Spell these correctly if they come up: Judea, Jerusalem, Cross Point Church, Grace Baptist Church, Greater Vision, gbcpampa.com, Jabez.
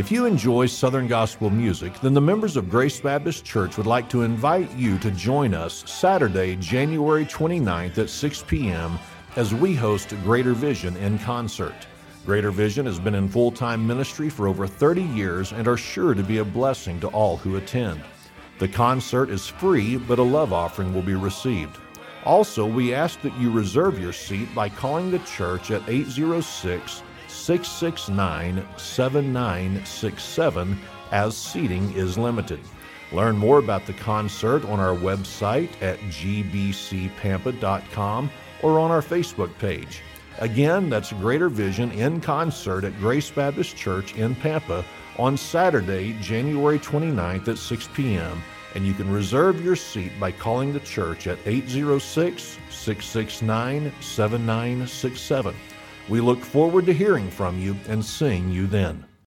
If you enjoy Southern Gospel music, then the members of Grace Baptist Church would like to invite you to join us Saturday, January 29th at 6 p.m. as we host Greater Vision in concert. Greater Vision has been in full-time ministry for over 30 years and are sure to be a blessing to all who attend. The concert is free, but a love offering will be received. Also, we ask that you reserve your seat by calling the church at 806-669-7967 as seating is limited. Learn more about the concert on our website at gbcpampa.com or on our Facebook page. Again, that's Greater Vision in concert at Grace Baptist Church in Pampa on Saturday, January 29th at 6 p.m. and you can reserve your seat by calling the church at 806-669-7967. We look forward to hearing from you and seeing you then.